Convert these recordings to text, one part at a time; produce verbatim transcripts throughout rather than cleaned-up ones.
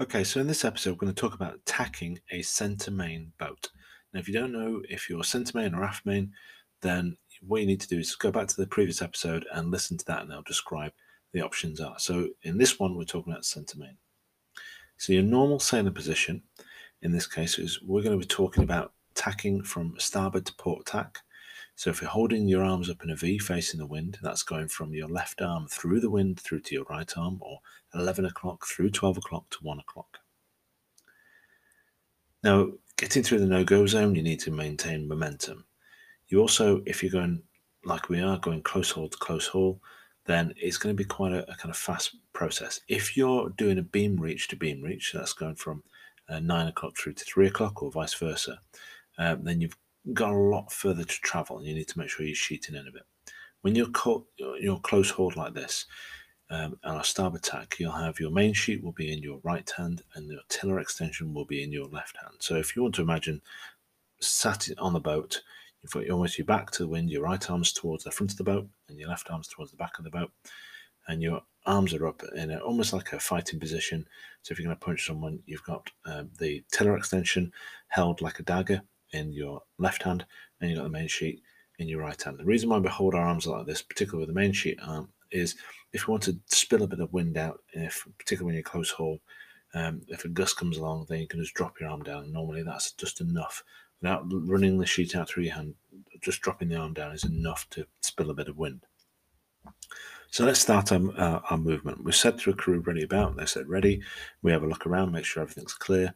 Okay, so in this episode, we're going to talk about tacking a centre main boat. Now, if you don't know if you're centre main or aft main, then what you need to do is go back to the previous episode and listen to that, and I'll describe the options are. So in this one, we're talking about centre main. So your normal sailing position, in this case, is we're going to be talking about tacking from starboard to port tack. So if you're holding your arms up in a V facing the wind, that's going from your left arm through the wind through to your right arm, or eleven o'clock through twelve o'clock to one o'clock. Now, getting through the no-go zone, you need to maintain momentum. You also, if you're going like we are, going close haul to close haul, then it's going to be quite a, a kind of fast process. If you're doing a beam reach to beam reach, so that's going from uh, nine o'clock through to three o'clock or vice versa, um, then you've got a lot further to travel and you need to make sure you're sheeting in a bit. When you're, co- you're close hauled like this, Um, and our starboard tack, you'll have your main sheet will be in your right hand and your tiller extension will be in your left hand. So if you want to imagine sat on the boat, you've got almost your back to the wind, your right arm's towards the front of the boat and your left arm's towards the back of the boat, and your arms are up in a, almost like a fighting position. So if you're going to punch someone, you've got um, the tiller extension held like a dagger in your left hand and you've got the main sheet in your right hand. The reason why we hold our arms like this, particularly with the main sheet arm, is if you want to spill a bit of wind out, if particularly when you're close haul, um, if a gust comes along, then you can just drop your arm down. Normally that's just enough. Without running the sheet out through your hand, just dropping the arm down is enough to spill a bit of wind. So let's start our, uh, our movement. We've said to a crew ready about, they said ready. We have a look around, make sure everything's clear.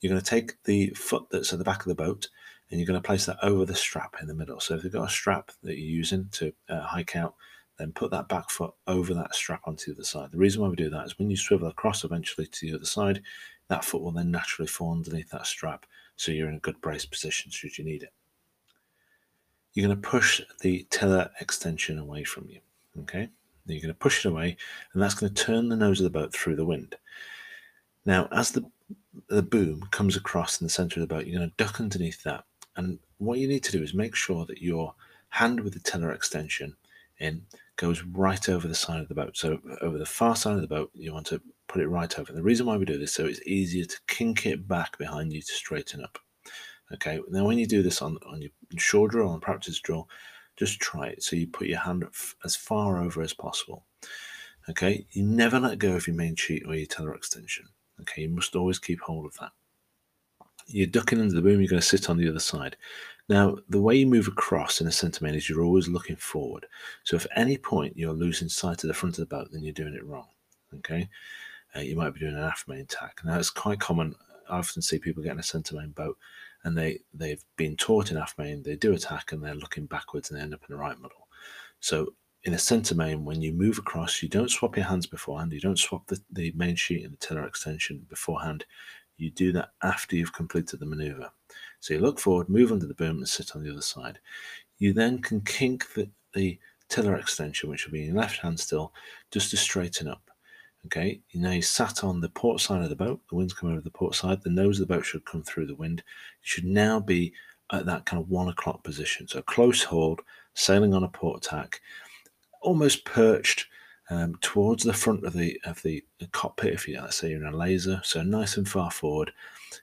You're going to take the foot that's at the back of the boat and you're going to place that over the strap in the middle. So if you've got a strap that you're using to uh, hike out, then put that back foot over that strap onto the other side. The reason why we do that is when you swivel across eventually to the other side, that foot will then naturally fall underneath that strap, so you're in a good brace position should you need it. You're going to push the tiller extension away from you, okay? Then you're going to push it away, and that's going to turn the nose of the boat through the wind. Now, as the, the boom comes across in the centre of the boat, you're going to duck underneath that. And what you need to do is make sure that your hand with the tiller extension in goes right over the side of the boat. So over the far side of the boat, you want to put it right over. And the reason why we do this, so it's easier to kink it back behind you to straighten up. Okay, now when you do this on, on your shore drill, on practice drill, just try it. So you put your hand f- as far over as possible. Okay, you never let go of your main sheet or your tiller extension. Okay, you must always keep hold of that. You're ducking into the boom, you're going to sit on the other side. Now, the way you move across in a centre main is you're always looking forward. So if at any point you're losing sight of the front of the boat, then you're doing it wrong, okay? Uh, you might be doing an aft main tack. Now, it's quite common. I often see people getting a centre main boat and they, they've been taught in aft main, they do a tack and they're looking backwards and they end up in the right muddle. So in a centre main, when you move across, you don't swap your hands beforehand. You don't swap the, the main sheet and the tiller extension beforehand. You do that after you've completed the manoeuvre. So you look forward, move under the boom and sit on the other side. You then can kink the, the tiller extension, which will be in your left hand still, just to straighten up. Okay, now you sat on the port side of the boat, the wind's come over the port side, the nose of the boat should come through the wind. You should now be at that kind of one o'clock position. So close hauled, sailing on a port tack, almost perched Um, towards the front of the of the cockpit, if you let's say you're in a laser, so nice and far forward.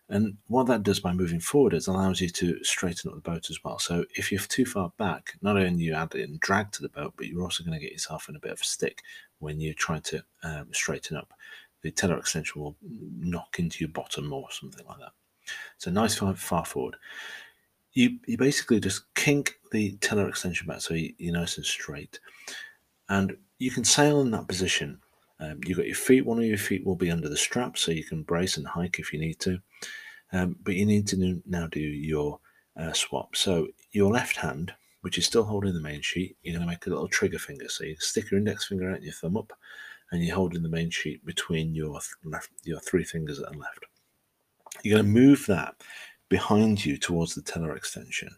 And what that does by moving forward is allows you to straighten up the boat as well. So if you're too far back, not only you add in drag to the boat, but you're also going to get yourself in a bit of a stick when you try to um, straighten up. The tiller extension will knock into your bottom or something like that. So nice far, far forward. You you basically just kink the tiller extension back so you're nice and straight. And you can sail in that position. Um, you've got your feet. One of your feet will be under the strap, so you can brace and hike if you need to. Um, but you need to do, now do your uh, swap. So your left hand, which is still holding the main sheet, you're going to make a little trigger finger. So you stick your index finger out and your thumb up, and you're holding the main sheet between your, left, your three fingers at the left. You're going to move that behind you towards the tiller extension.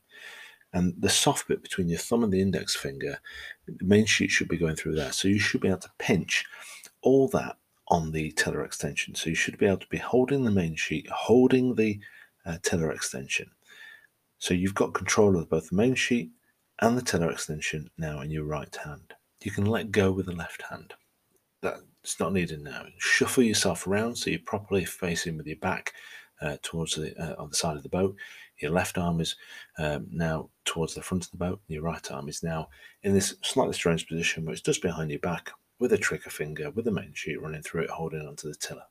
And the soft bit between your thumb and the index finger, the main sheet should be going through there. So you should be able to pinch all that on the tiller extension. So you should be able to be holding the main sheet, holding the uh, tiller extension. So you've got control of both the main sheet and the tiller extension now in your right hand. You can let go with the left hand. That It's not needed now. Shuffle yourself around so you're properly facing with your back uh, towards the uh, on the side of the boat. Your left arm is um, now towards the front of the boat. And your right arm is now in this slightly strange position where it's just behind your back with a trigger finger, with the main sheet running through it, holding onto the tiller.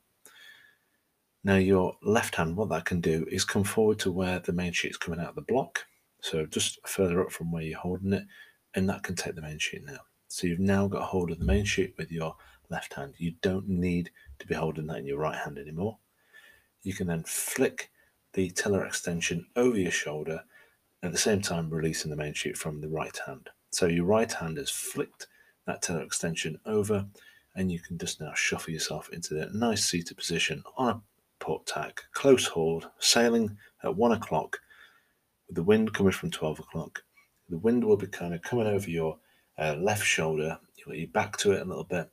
Now your left hand, what that can do is come forward to where the main sheet is coming out of the block. So just further up from where you're holding it, and that can take the main sheet now. So you've now got hold of the main sheet with your left hand. You don't need to be holding that in your right hand anymore. You can then flick the tiller extension over your shoulder, at the same time releasing the main sheet from the right hand. So your right hand has flicked that tiller extension over, and you can just now shuffle yourself into that nice seated position on a port tack, close hauled, sailing at one o'clock, with the wind coming from twelve o'clock. The wind will be kind of coming over your uh, left shoulder. You'll be back to it a little bit.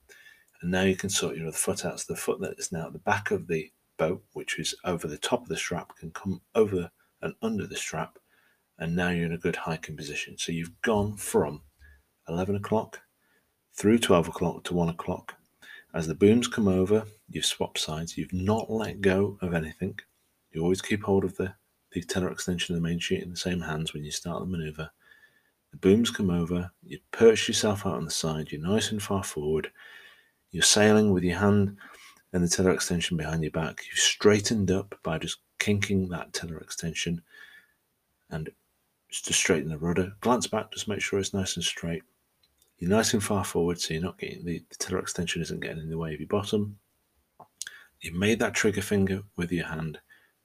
And now you can sort your other foot out. So the foot that is now at the back of the boat, which is over the top of the strap, can come over and under the strap. And now you're in a good hiking position. So you've gone from eleven o'clock through twelve o'clock to one o'clock. As the booms come over, you've swapped sides. You've not let go of anything. You always keep hold of the, the tiller extension of the main sheet in the same hands when you start the manoeuvre. The booms come over. You perch yourself out on the side. You're nice and far forward. You're sailing with your hand and the tiller extension behind your back. You've straightened up by just kinking that tiller extension and just to straighten the rudder. Glance back, just make sure it's nice and straight. You're nice and far forward, so you're not getting the, the tiller extension isn't getting in the way of your bottom. You've made that trigger finger with your hand.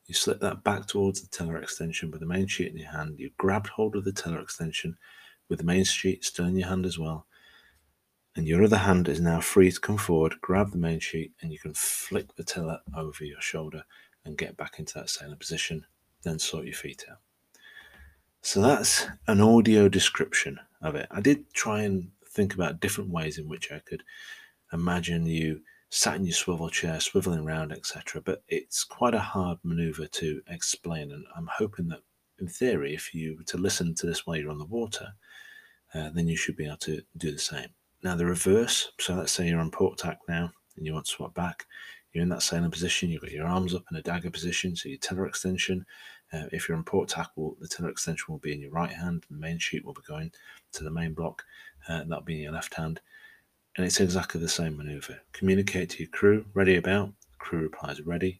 You slip that back towards the tiller extension with the main sheet in your hand. You grabbed hold of the tiller extension with the main sheet still in your hand as well. And your other hand is now free to come forward, grab the main sheet, and you can flick the tiller over your shoulder and get back into that sailing position, then sort your feet out. So that's an audio description of it. I did try and think about different ways in which I could imagine you sat in your swivel chair, swiveling around, et cetera. But it's quite a hard manoeuvre to explain, and I'm hoping that, in theory, if you were to listen to this while you're on the water, uh, then you should be able to do the same. Now the reverse, so let's say you're on port tack now and you want to swap back. You're in that sailing position, you've got your arms up in a dagger position, so your tiller extension, uh, if you're on port tack, well, the tiller extension will be in your right hand, the main sheet will be going to the main block, uh, that'll be in your left hand. And it's exactly the same manoeuvre. Communicate to your crew, ready about, the crew replies ready.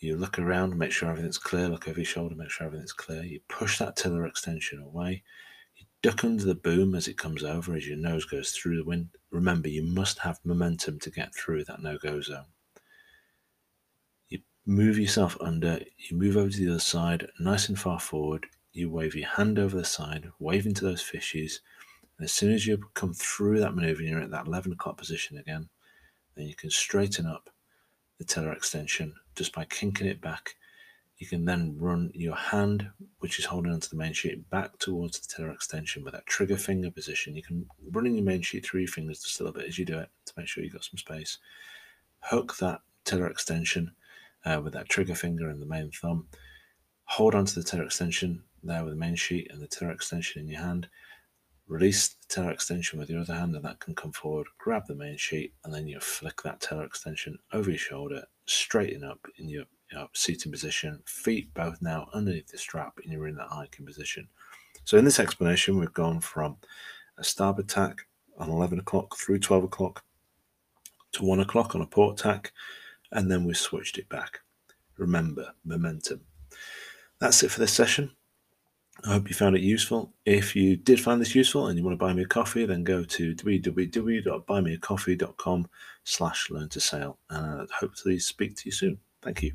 You look around, make sure everything's clear, look over your shoulder, make sure everything's clear. You push that tiller extension away. Duck under the boom as it comes over, as your nose goes through the wind. Remember, you must have momentum to get through that no-go zone. You move yourself under, you move over to the other side, nice and far forward. You wave your hand over the side, waving to those fishes. And as soon as you come through that manoeuvre, you're at that eleven o'clock position again. Then you can straighten up the tiller extension just by kinking it back. You can then run your hand, which is holding onto the main sheet, back towards the tiller extension with that trigger finger position. You can run in your main sheet through your fingers just a little bit as you do it to make sure you've got some space. Hook that tiller extension uh, with that trigger finger and the main thumb. Hold onto the tiller extension there with the main sheet and the tiller extension in your hand. Release the tiller extension with your other hand, and that can come forward, grab the main sheet, and then you flick that tiller extension over your shoulder, straighten up in your Up, seating position, feet both now underneath the strap, and you're in that hiking position. So in this explanation, we've gone from a starboard tack on eleven o'clock through twelve o'clock to one o'clock on a port tack, and then we switched it back. Remember, momentum. That's it for this session. I hope you found it useful. If you did find this useful and you want to buy me a coffee, then go to w w w dot buy me a coffee dot com slash learn to sail, and I hope to speak to you soon. Thank you.